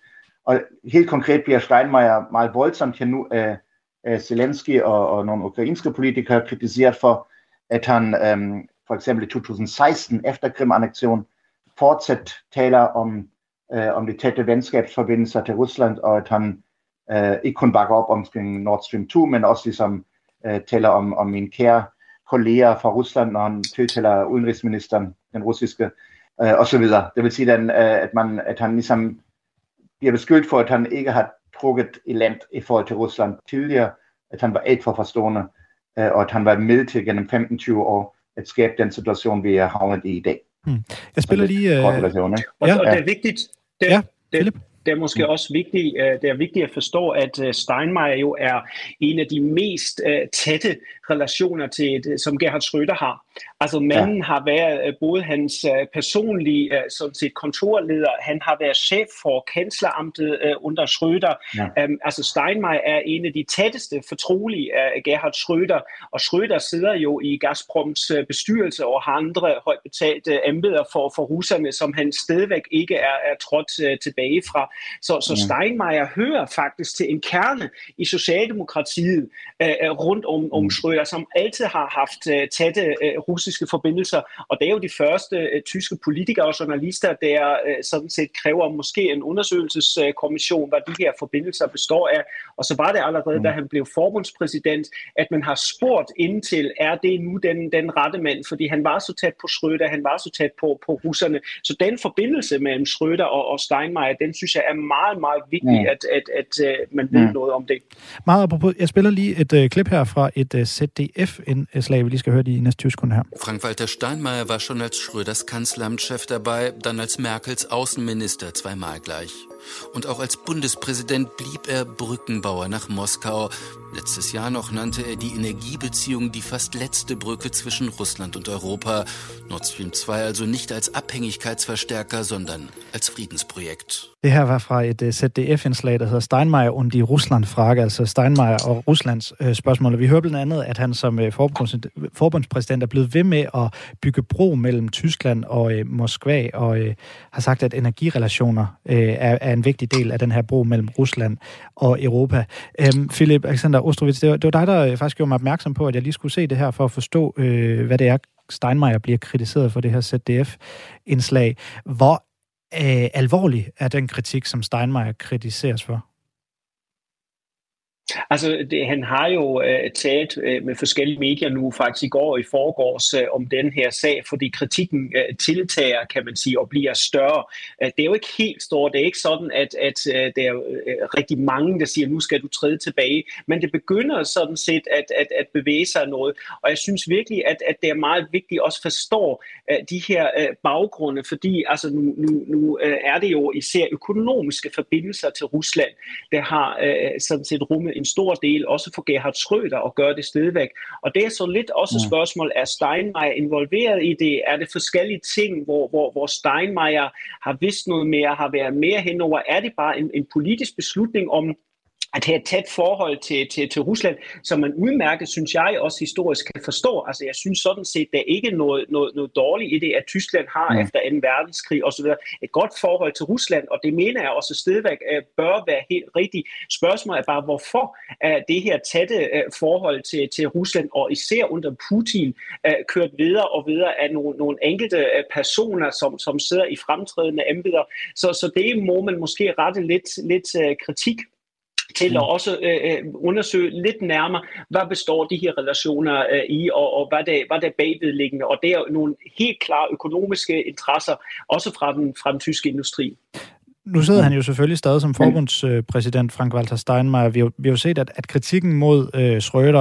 Og helt konkret bliver Steinmeier meget voldsomt her nu af Zelensky og nogle ukrainske politikere kritiseret for, at han for eksempel i 2016 efter Krim-annektion fortsat taler om de tætte venskabsforbindelser til Rusland, og at han ikke kun bakker op om Nord Stream 2, men også ligesom taler om mine kære kolleger fra Rusland, når han tiltaler udenrigsministeren, den russiske, osv. Det vil sige, at han ligesom bliver beskyldt for, at han ikke har trukket i land i forhold til Rusland tidligere, at han var alt for forstående, og at han var med til gennem 15-20 år at skabe den situation, vi er havnet i dag. Jeg spiller lige... Det er måske også vigtigt, at forstå, at Steinmeier jo er en af de mest tætte relationer til det, som Gerhard Schröder har. Altså manden har været både hans personlige sådan set kontorleder, han har været chef for kansleramtet under Schröder. Ja. Altså Steinmeier er en af de tætteste fortrolige af Gerhard Schröder, og Schröder sidder jo i Gazproms bestyrelse og har andre højt betalte embeder for russerne, som han stadigvæk ikke er trådt tilbage fra. Så Steinmeier hører faktisk til en kerne i Socialdemokratiet rundt om Schröder, som altid har haft tætte russiske forbindelser, og det er jo de første tyske politikere og journalister, der sådan set kræver måske en undersøgelseskommission, hvad de her forbindelser består af, og så var det allerede, da han blev forbundspræsident, at man har spurgt indtil, er det nu den rette mand, fordi han var så tæt på Schröder, han var så tæt på russerne, så den forbindelse mellem Schröder og Steinmeier, den synes jeg er meget, meget vigtig, at man ved noget om det. Meget apropos, jeg spiller lige et klip her fra et ZDF-indslag, vi lige skal høre i næste tysk. Frank-Walter Steinmeier war schon als Schröders Kanzleramtschef dabei, dann als Merkels Außenminister zweimal gleich. Und auch als Bundespräsident blieb er Brückenbauer nach Moskau. Letztes Jahr noch nannte er die Energiebeziehung die fast letzte Brücke zwischen Russland und Europa. Nord Stream 2 also nicht als Abhängigkeitsverstärker, sondern als Friedensprojekt. Det her var fra et ZDF-indslag, der hedder Steinmeier und die Russland-Frage, altså Steinmeier og Ruslands spørgsmål. Og vi hører blandt andet, at han som forbundspræsident er blevet ved med at bygge bro mellem Tyskland og Moskva, og har sagt, at energirelationer er en vigtig del af den her bro mellem Rusland og Europa. Philipp Alexander Ostrovič, det var dig, der faktisk gjorde mig opmærksom på, at jeg lige skulle se det her for at forstå, hvad det er, Steinmeier bliver kritiseret for det her ZDF-indslag. Hvor alvorlig er den kritik, som Steinmeier kritiseres for? Altså, han har jo talt med forskellige medier nu, faktisk i går og i forgårs, om den her sag, fordi kritikken tiltager, kan man sige, og bliver større. Det er jo ikke helt stort. Det er ikke sådan, at der er rigtig mange, der siger, nu skal du træde tilbage. Men det begynder sådan set at bevæge sig noget. Og jeg synes virkelig, at det er meget vigtigt at også forstå de her baggrunde, fordi altså, nu er det jo især økonomiske forbindelser til Rusland, der har sådan set rummet en stor del, også for Gerhard Schröder, og gøre det stadigvæk. Og det er så lidt også et spørgsmål, er Steinmeier involveret i det? Er det forskellige ting, hvor Steinmeier har vidst noget mere, har været mere henover? Er det bare en politisk beslutning om at have et tæt forhold til Rusland, som man udmærket, synes jeg, også historisk kan forstå. Altså, jeg synes sådan set, der er ikke noget dårligt i det, at Tyskland har efter 2. verdenskrig osv. et godt forhold til Rusland, og det mener jeg også stadigvæk bør være helt rigtigt. Spørgsmålet er bare, hvorfor det her tætte forhold til Rusland, og især under Putin, kørt videre og videre af nogle enkelte personer, som sidder i fremtrædende embeder. Så det må man måske rette lidt kritik til at også undersøge lidt nærmere, hvad består de her relationer i, og hvad der er bagvedliggende. Og det er nogle helt klare økonomiske interesser, også fra den tyske industri. Nu sidder han jo selvfølgelig stadig som forbundspræsident, Frank-Walter Steinmeier. Vi har jo set, at kritikken mod Schröder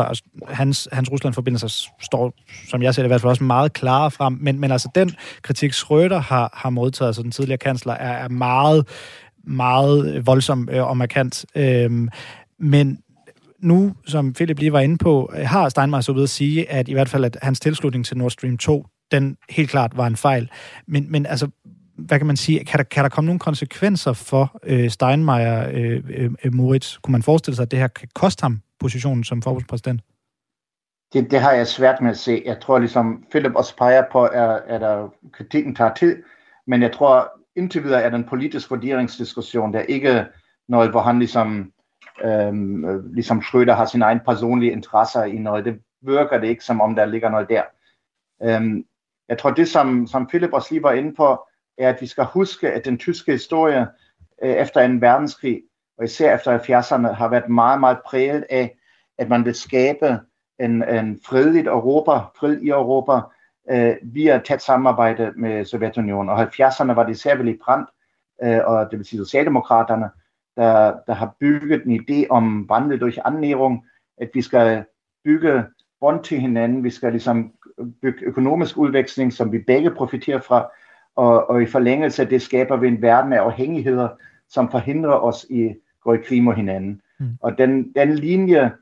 og hans Rusland-forbindelser står, som jeg ser det i hvert fald, også meget klarere frem. Men altså den kritik, Schröder har modtaget, altså den tidligere kansler, er meget... meget voldsom og markant. Men nu, som Philip lige var inde på, har Steinmeier så ved at sige, at i hvert fald at hans tilslutning til Nord Stream 2, den helt klart var en fejl. Men altså, hvad kan man sige, kan der komme nogle konsekvenser for Steinmeier, Moritz? Kunne man forestille sig, at det her kan koste ham positionen som forbundspræsident? Det har jeg svært med at se. Jeg tror ligesom Philipp også peger på, at kritikken tager tid, men jeg tror indtil videre er den politisk vurderingsdiskussion, der ikke noget, hvor han ligesom Schröder har sine egne personlige interesser i noget. Det virker det ikke, som om der ligger noget der. Jeg tror, det som Philipp også lige var inde på, er, at vi skal huske, at den tyske historie efter 2. verdenskrig, og især efter 70'erne, har været meget, meget præget af, at man vil skabe en fredeligt Europa, fred i Europa, via tæt samarbejde med Sovjetunionen. Og 70'erne var det især vel i brand, og det vil sige socialdemokraterne, der har bygget en idé om vandel durch Annäherung, at vi skal bygge bånd til hinanden, vi skal ligesom bygge økonomisk udveksling, som vi begge profiterer fra, og i forlængelse af det skaber vi en verden af afhængigheder, som forhindrer os i at gå i krig mod hinanden. Mm. Og den linje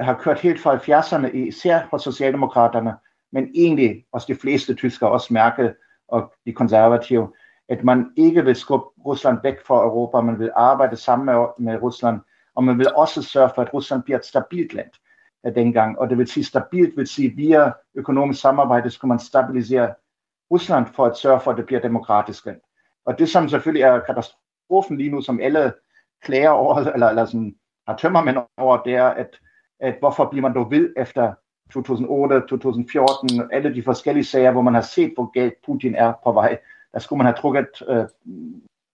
har kørt helt fra 70'erne, især hos socialdemokraterne, men egentlig også de fleste tyskere, også Merkel og de konservative, at man ikke vil skubbe Rusland væk fra Europa, man vil arbejde sammen med Rusland, og man vil også sørge for, at Rusland bliver et stabilt land dengang. Og det vil sige, stabilt vil sige, via økonomisk samarbejde skal man stabilisere Rusland for at sørge for, at det bliver demokratisk land. Og det, som selvfølgelig er katastrofen lige nu, som alle klager over, eller sådan, har tømmermænd over, det er, at hvorfor bliver man dog ved efter 2008, 2014, alle de forskellige sager, hvor man har set, hvor galt Putin er på vej. Der skulle man have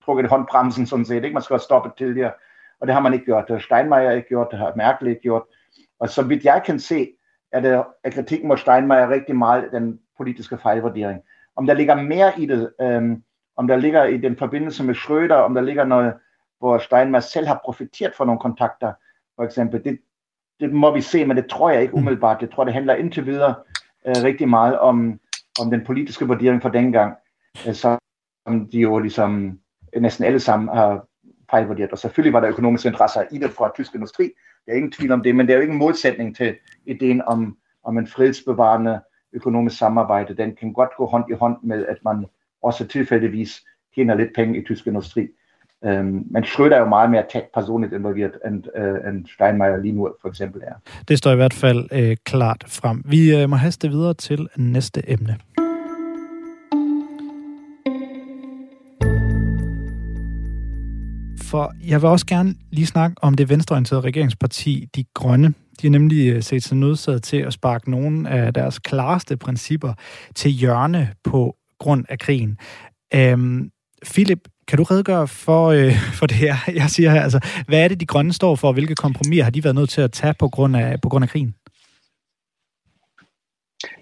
trukket håndbremsen sådan set, ikke? Man skulle have stoppet tidligere, og det har man ikke gjort. Det har Steinmeier ikke gjort, det har Merkel ikke gjort. Og så vidt jeg kan se, er kritikken mod Steinmeier rigtig meget den politiske fejlvurdering. Om der ligger mere i det, om der ligger i den forbindelse med Schröder, om der ligger noget, hvor Steinmeier selv har profiteret fra nogle kontakter, for eksempel, det må vi se, men det tror jeg ikke umiddelbart. Jeg tror, det handler indtil videre rigtig meget om den politiske vurdering fra dengang, som de jo ligesom næsten alle sammen har fejlvurderet. Og selvfølgelig var der økonomiske interesser i det fra tysk industri. Der er ingen tvivl om det, men det er jo ikke en modsætning til ideen om en fredsbevarende økonomisk samarbejde. Den kan godt gå hånd i hånd med, at man også tilfældigvis tjener lidt penge i tysk industri. Men Schröder er jo meget mere tæt personligt involveret, end Steinmeier lige nu for eksempel er. Det står i hvert fald klart frem. Vi må haste videre til næste emne. For jeg vil også gerne lige snakke om det venstreorienterede regeringsparti, De Grønne. De har nemlig set sig nødsaget til at sparke nogle af deres klareste principper til hjørne på grund af krigen. Philipp, kan du redegøre for det her, jeg siger her? Altså, hvad er det, De Grønne står for, og hvilke kompromiser har de været nødt til at tage på grund af krigen?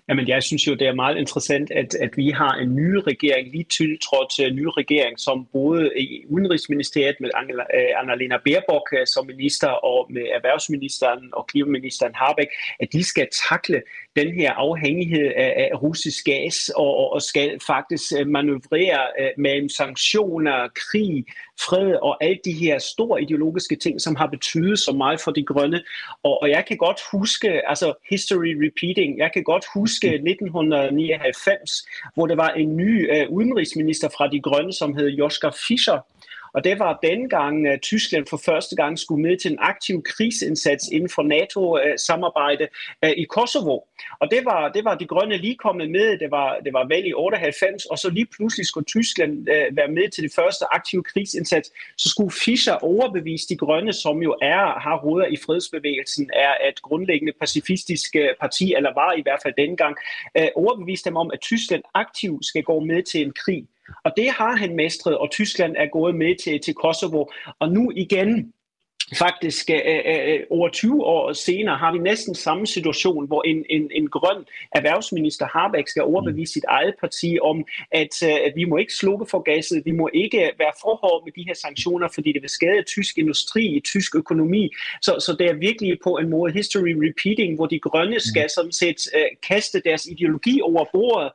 Jamen, jeg synes jo, det er meget interessant, at vi har en ny regering, lige tiltrådt til en ny regering, som både i Udenrigsministeriet med Annalena Baerbock som minister og med erhvervsministeren og klimaministeren Habeck, at de skal takle den her afhængighed af russisk gas og skal faktisk manøvrere mellem sanktioner, krig, fred og alle de her store ideologiske ting, som har betydet så meget for De Grønne. Og jeg kan godt huske, altså history repeating, jeg kan godt huske 1999, hvor der var en ny udenrigsminister fra De Grønne, som hed Joschka Fischer. Og det var dengang, at Tyskland for første gang skulle med til en aktiv krigsindsats inden for NATO-samarbejde i Kosovo. Og det var De Grønne lige kommet med, det var valg i 98, og så lige pludselig skulle Tyskland være med til det første aktive krigsindsats. Så skulle Fischer overbevise De Grønne, som jo har rødder i fredsbevægelsen, er et grundlæggende pacifistisk parti, eller var i hvert fald dengang, overbevise dem om, at Tyskland aktivt skal gå med til en krig. Og det har han mestret, og Tyskland er gået med til Kosovo. Og nu igen, faktisk over 20 år senere, har vi næsten samme situation, hvor en grøn erhvervsminister Habeck skal overbevise sit eget parti om, at vi må ikke slukke for gasset, vi må ikke være forhårde med de her sanktioner, fordi det vil skade tysk industri, tysk økonomi. Så det er virkelig på en måde history repeating, hvor De Grønne skal sådan set kaste deres ideologi over bordet,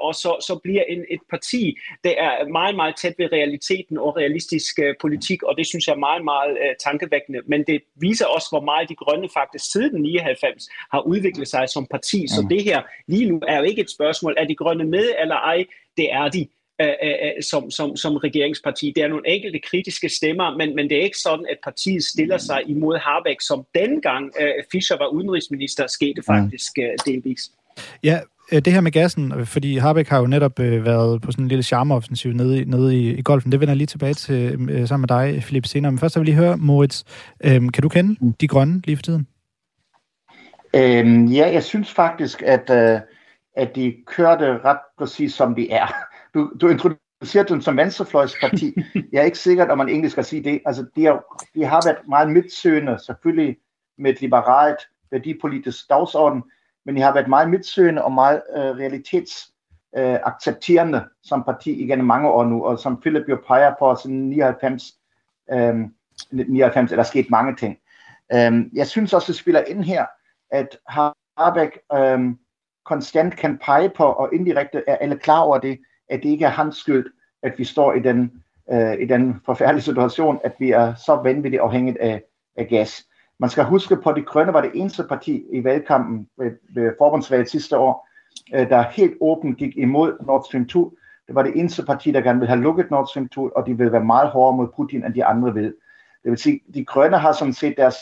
og så bliver et parti, der er meget, meget tæt ved realiteten og realistisk politik, og det synes jeg er meget, meget tankevækkende, men det viser også, hvor meget De Grønne faktisk siden 99 har udviklet sig som parti, så det her lige nu er jo ikke et spørgsmål, er De Grønne med eller ej, det er de, som regeringsparti. Det er nogle enkelte kritiske stemmer, men det er ikke sådan, at partiet stiller sig imod Habeck, som dengang Fischer var udenrigsminister, skete faktisk delvis. Ja, det her med gassen, fordi Habeck har jo netop været på sådan en lille charmeoffensiv nede i golfen. Det vender jeg lige tilbage til sammen med dig, Philipp, senere. Men først vil jeg lige høre, Moritz, kan du kende De Grønne lige for tiden? Ja, jeg synes faktisk, at de kørte ret præcis som de er. Du introducerer dem som venstrefløjsparti. Jeg er ikke sikker, om man egentlig skal sige det. Altså, de har været meget midtsøgende, selvfølgelig med et liberalt værdipolitisk dagsorden, men de har været meget midtsøgende og meget realitetsaccepterende som parti igennem mange år nu, og som Philipp jo peger på, siden 1999 er der sket mange ting. Jeg synes også, det spiller ind her, at Habeck konstant kan pege på, og indirekte er alle klar over det, at det ikke er hans skyld, at vi står i den forfærdelige situation, at vi er så vanvittigt afhængigt af gas. Man skal huske på, at De Grønne var det eneste parti i valgkampen ved forbundsvalget sidste år, der helt åbent gik imod Nord Stream 2. Det var det eneste parti, der gerne ville have lukket Nord Stream 2, og de ville være meget hårdere mod Putin, end de andre vil. Det vil sige, at De Grønne har sådan set deres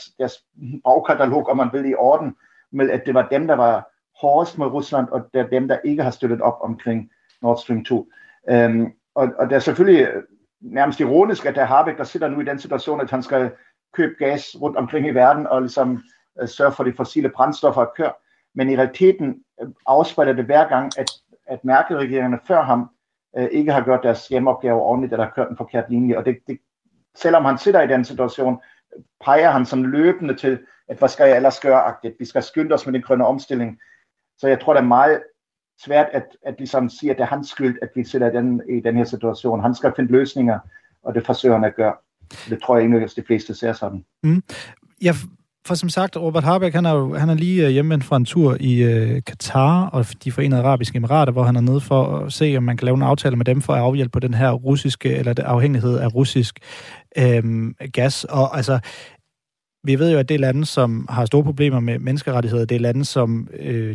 bagkatalog, om man vil, i orden, med at det var dem, der var hårdest mod Rusland, og det er dem, der ikke har støttet op omkring Nord Stream 2. Og det er selvfølgelig nærmest ironisk, at der Habeck, der sidder nu i den situation, at han skal købe gas rundt omkring i verden og ligesom sørge for de fossile brændstoffer at køre. Men i realiteten afspejler det hver gang, at Merkel-regeringerne før ham ikke har gjort deres hjemmeopgave ordentligt, eller har kørt en forkert linje. Og det, selvom han sidder i den situation, peger han som løbende til, at hvad skal jeg ellers gøre-agtigt? Vi skal skynde os med den grønne omstilling. Så jeg tror, det er meget svært at ligesom sige, at det er hans skyld, at vi sidder i den her situation. Han skal finde løsninger, og det forsøger han at gøre. Det tror jeg ikke, at de fleste ser sådan. Ja, for som sagt, Robert Habeck, han er lige hjemvendt fra en tur i Katar og de Forenede Arabiske Emirater, hvor han er nede for at se, om man kan lave en aftale med dem for at afhjælpe på den her russiske, eller afhængighed af russisk gas. Og altså, vi ved jo, at det er lande, som har store problemer med menneskerettigheder. Det er lande, som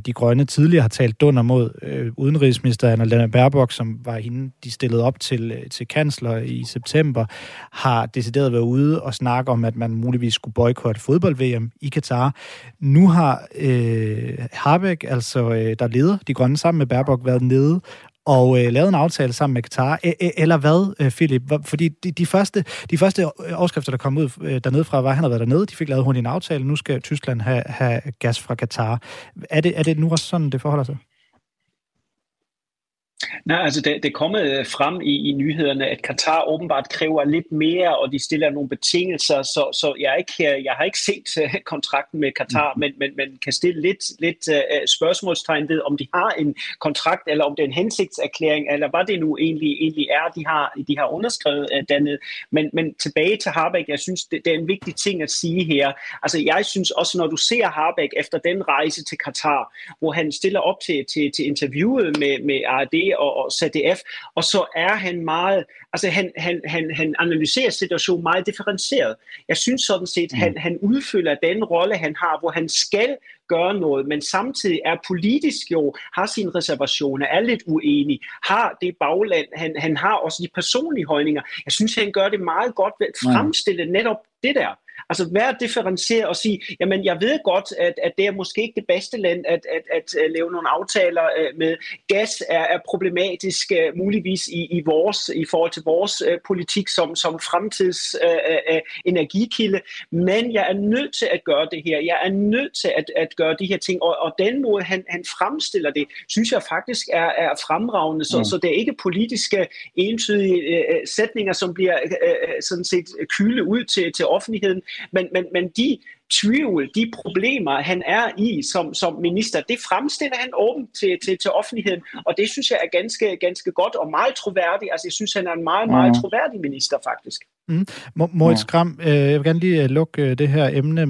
De Grønne tidligere har talt dunder mod. Udenrigsminister Annalena Baerbock, som var hende, de stillede op til kansler i september, har decideret at være ude og snakke om, at man muligvis skulle boykotte fodbold-VM i Katar. Nu har Habeck, der leder De Grønne sammen med Baerbock, været nede og lavet en aftale sammen med Katar, eller hvad, Philipp? Fordi de første overskrifter, der kom ud dernede fra, var, han havde været dernede, de fik lavet hurtigt en aftale, nu skal Tyskland have gas fra Katar. Er det nu også sådan, det forholder sig? Nej, altså det er kommet frem i nyhederne, at Katar åbenbart kræver lidt mere, og de stiller nogle betingelser, så jeg har ikke set kontrakten med Katar, men kan stille lidt spørgsmålstegn ved, om de har en kontrakt, eller om det er en hensigtserklæring, eller hvad det nu egentlig er, de har underskrevet dernede. Men tilbage til Habeck, jeg synes, det er en vigtig ting at sige her. Altså, jeg synes også, når du ser Habeck efter den rejse til Katar, hvor han stiller op til interviewet med ARD, og ZDF, og så er han meget, altså han analyserer situationen meget differentieret. Jeg synes sådan set, han udfylder den rolle, han har, hvor han skal gøre noget, men samtidig er politisk jo, har sine reservationer, er lidt uenig, har det bagland, han har også de personlige holdninger. Jeg synes, han gør det meget godt ved at fremstille netop det der. Altså være differentieret og sige, jamen jeg ved godt, at det er måske ikke det bedste land at lave nogle aftaler med. Gas er problematisk muligvis i forhold til vores politik som fremtids energikilde, men jeg er nødt til at gøre det her. Jeg er nødt til at gøre de her ting, og den måde han fremstiller det, synes jeg faktisk er fremragende, så det er ikke politiske entydige sætninger, som bliver sådan set kylet ud til offentligheden. Men de tvivl, de problemer, han er i som minister, det fremstiller han åbent til offentligheden, og det synes jeg er ganske, ganske godt og meget troværdigt. Altså, jeg synes, han er en meget, meget troværdig minister, faktisk. Moritz Kram, jeg vil gerne lige lukke det her emne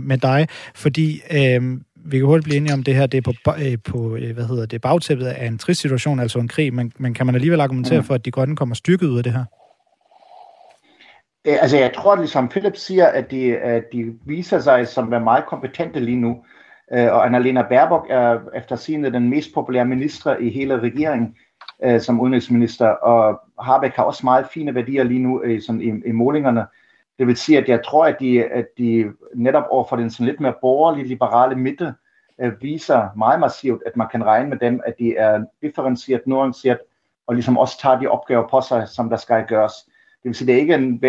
med dig, fordi vi kan hurtigt blive enige om, det her det er på bagtæppet af en trist situation, altså en krig, men kan man alligevel argumentere for, at De Grønne kommer styrket ud af det her? Altså, jeg tror, at ligesom Philipp siger, at de viser sig som være meget kompetente lige nu. Og Annalena Baerbock er efter sigende den mest populære minister i hele regeringen. som udenrigsminister, og Habeck har også meget fine værdier lige nu sådan i målingerne. Det vil sige, at jeg tror, at de netop overfor den sådan lidt mere borgerlige, liberale midte viser meget massivt, at man kan regne med dem, at de er differentieret, nuanceret, og ligesom også tager de opgaver på sig, som der skal gøres. Det vil sige, at det er ikke en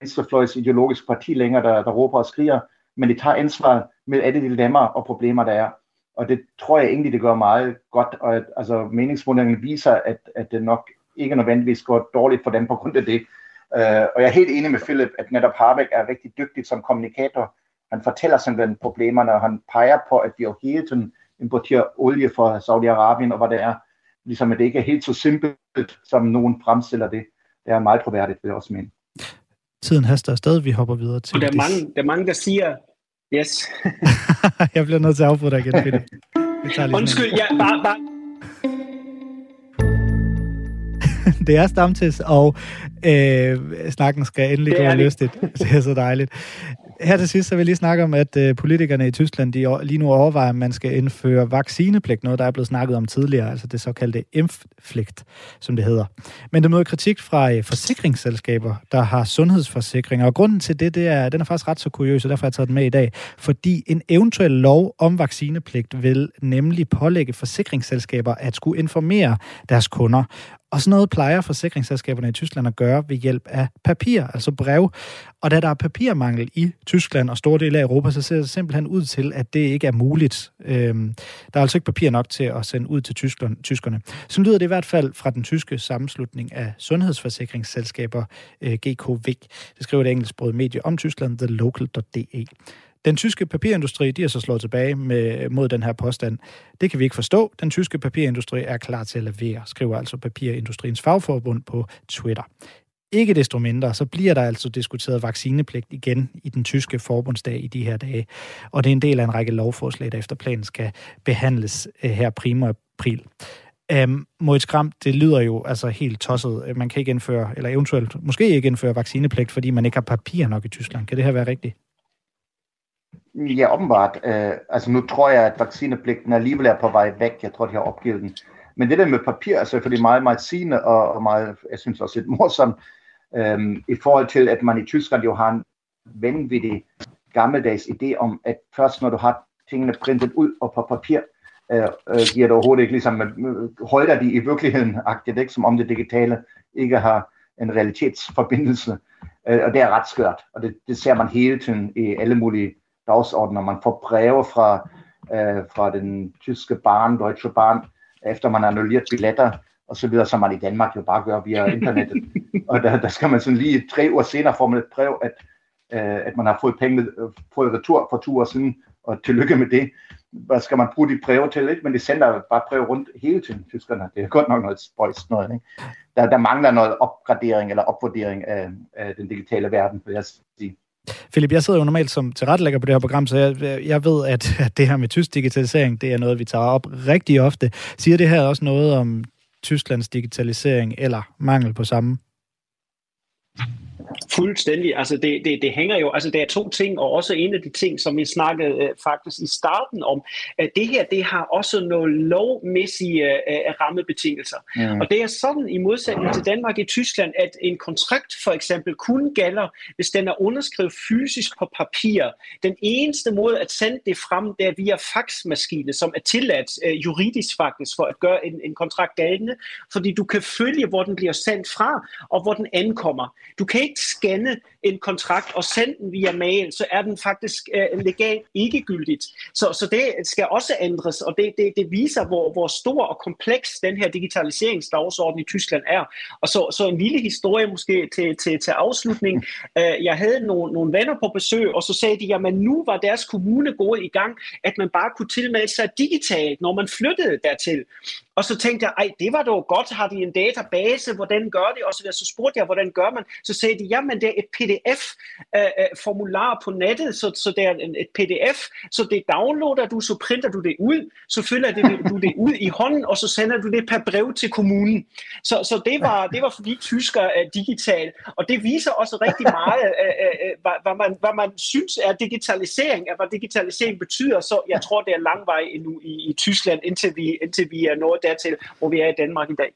venstrefløjs ideologisk parti længere, der råber og skriger, men de tager ansvar med alle de dilemmaer og problemer, der er. Og det tror jeg egentlig, det gør meget godt, og at, altså, meningsmålingen viser, at det nok ikke nødvendigvis går dårligt for dem på grund af det. Og jeg er helt enig med Philipp, at netop Habeck er rigtig dygtig som kommunikator. Han fortæller simpelthen problemerne, og han peger på, at vi jo hele tiden importerer olie fra Saudi-Arabien, og hvad det er, ligesom at det ikke er helt så simpelt, som nogen fremstiller det. Det er meget troværdigt, vil jeg også mene. Tiden haster afsted, vi hopper videre til... Og der er mange, der siger... Yes. Jeg bliver nødt til at afbryde dig igen, Philipp. Undskyld, jeg bare... Det er Stammtisch, og snakken skal endelig gå lystigt. Det er så dejligt. Her til sidst, så vil jeg lige snakke om, at politikerne i Tyskland, de lige nu overvejer, at man skal indføre vaccinepligt, noget der er blevet snakket om tidligere, altså det såkaldte impfpligt, som det hedder. Men det møder kritik fra forsikringsselskaber, der har sundhedsforsikringer, og grunden til det, den er faktisk ret så kuriøs, og derfor har jeg taget den med i dag, fordi en eventuel lov om vaccinepligt vil nemlig pålægge forsikringsselskaber at skulle informere deres kunder. Og sådan noget plejer forsikringsselskaberne i Tyskland at gøre ved hjælp af papir, altså brev. Og da der er papirmangel i Tyskland og store dele af Europa, så ser det simpelthen ud til, at det ikke er muligt. Der er altså ikke papir nok til at sende ud til tyskerne. Så lyder det i hvert fald fra den tyske sammenslutning af sundhedsforsikringsselskaber, GKV. Det skriver det engelsksprogede medie om Tyskland, thelocal.de. Den tyske papirindustri, de er så slået tilbage mod den her påstand. Det kan vi ikke forstå. Den tyske papirindustri er klar til at levere, skriver altså Papirindustriens Fagforbund på Twitter. Ikke desto mindre, så bliver der altså diskuteret vaccinepligt igen i den tyske forbundsdag i de her dage. Og det er en del af en række lovforslag, der efter planen skal behandles her primo april. Moritz Kram, det lyder jo altså helt tosset. Man kan ikke indføre, eller eventuelt måske ikke indføre vaccinepligt, fordi man ikke har papir nok i Tyskland. Kan det her være rigtigt? Ja, åbenbart. Altså nu tror jeg, at vaccinepligten alligevel er på vej væk. Jeg tror, de har opgivet den. Men det der med papir er selvfølgelig meget, meget sigende og meget, jeg synes også lidt morsomt, i forhold til, at man i Tyskland jo har en vanvittig gammeldags idé om, at først når du har tingene printet ud og på papir, giver det overhovedet ikke ligesom, holder de i virkeligheden agtigt, ikke? Som om det digitale ikke har en realitetsforbindelse. Og det er ret skørt, og det ser man hele tiden i alle mulige dagsordner. Man får breve fra den tyske barn, deutsche barn, efter man har annulleret billetter, og så videre, som man i Danmark jo bare gør via internettet. Og der skal man sådan lige 3 uger senere få et brev, at man har fået penge fået retur for 2 uger siden, og tillykke med det. Hvad skal man bruge de breve til? Ikke? Men de sender bare breve rundt hele tiden, tyskerne. Det er godt nok noget spøjst noget. Ikke? Der mangler noget opgradering eller opvurdering af den digitale verden, vil jeg sige. Philipp, jeg sidder jo normalt som tilrettelægger på det her program, så jeg ved, at det her med tysk digitalisering, det er noget, vi tager op rigtig ofte. Siger det her også noget om Tysklands digitalisering eller mangel på samme? Fuldstændig. Altså det hænger jo, altså der er 2 ting, og også en af de ting, som vi snakkede faktisk i starten om, at det her, det har også nogle lovmæssige rammebetingelser. Ja. Og det er sådan i modsætning til Danmark i Tyskland, at en kontrakt for eksempel kun gælder, hvis den er underskrevet fysisk på papir. Den eneste måde at sende det frem, det er via faxmaskine, som er tilladt juridisk faktisk for at gøre en kontrakt gældende, fordi du kan følge, hvor den bliver sendt fra, og hvor den ankommer. Du kan ikke scanne en kontrakt og sende den via mail, så er den faktisk legalt ikke gyldigt. Så det skal også ændres, og det viser, hvor stor og kompleks den her digitaliseringsdagsorden i Tyskland er. Og så en lille historie måske til afslutning. Jeg havde nogle venner på besøg, og så sagde de, jamen nu var deres kommune gået i gang, at man bare kunne tilmelde sig digitalt, når man flyttede dertil. Og så tænkte jeg, ej, det var dog godt, har de en database, hvordan gør det? Og så spurgte jeg, hvordan gør man? Så sagde de, jamen det er et PDF-formular på nettet, så det er et PDF, så det downloader du, så printer du det ud, så fylder du det ud i hånden, og så sender du det per brev til kommunen. Så det var for de tyskere digitalt, og det viser også rigtig meget, hvad man synes er digitalisering, og hvad digitalisering betyder, så jeg tror, det er lang vej endnu i Tyskland, indtil vi er nået dertil, hvor vi er i Danmark i dag.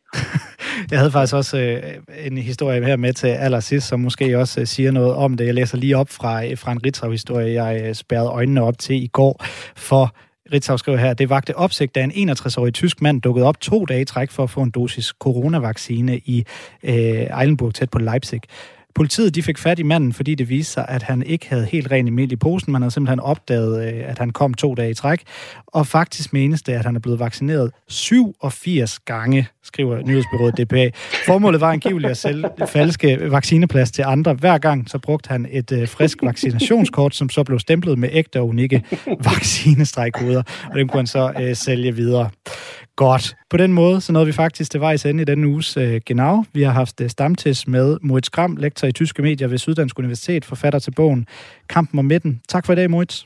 Jeg havde faktisk også en historie her med til allersidst, som måske også siger noget om det. Jeg læser lige op fra en Ritzau-historie, jeg spærrede øjnene op til i går, for Ritzau skrev her, det vagte opsigt, da en 61-årig tysk mand dukkede op 2 dage i træk for at få en dosis coronavaccine i Eilenburg, tæt på Leipzig. Politiet de fik fat i manden, fordi det viste sig, at han ikke havde helt rent mel i posen. Man havde simpelthen opdaget, at han kom 2 dage i træk. Og faktisk menes det, at han er blevet vaccineret 87 gange, skriver nyhedsbureauet DPA. Formålet var angiveligt at sælge falske vaccineplads til andre. Hver gang så brugte han et frisk vaccinationskort, som så blev stemplet med ægte og unikke vaccinestregkoder. Og dem kunne han så sælge videre. Godt. På den måde, så nåede vi faktisk til vejs ende i denne uges Genau. Vi har haft Stammtisch med Moritz Kramer, lektor i tyske medier ved Syddansk Universitet, forfatter til bogen Kampen om midten. Tak for i dag, Moritz.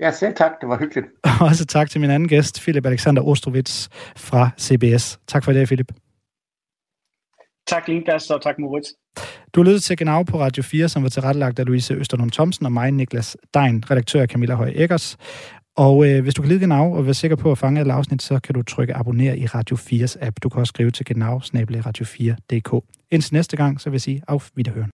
Ja, selv tak. Det var hyggeligt. Og også tak til min anden gæst, Philipp Alexander Ostrovič fra CBS. Tak for i dag, Philipp. Tak, Niklas, og tak, Moritz. Du lyttede til Genau på Radio 4, som var tilrettelagt af Louise Østernum Thomsen og mig, Niklas Stein, redaktør Camilla Høj Eggers. Og hvis du kan lide Genau og være sikker på at fange alle afsnit, så kan du trykke abonner i Radio 4's app. Du kan også skrive til genau@radio4.dk. Indtil næste gang, så vil jeg sige auf Wiederhören.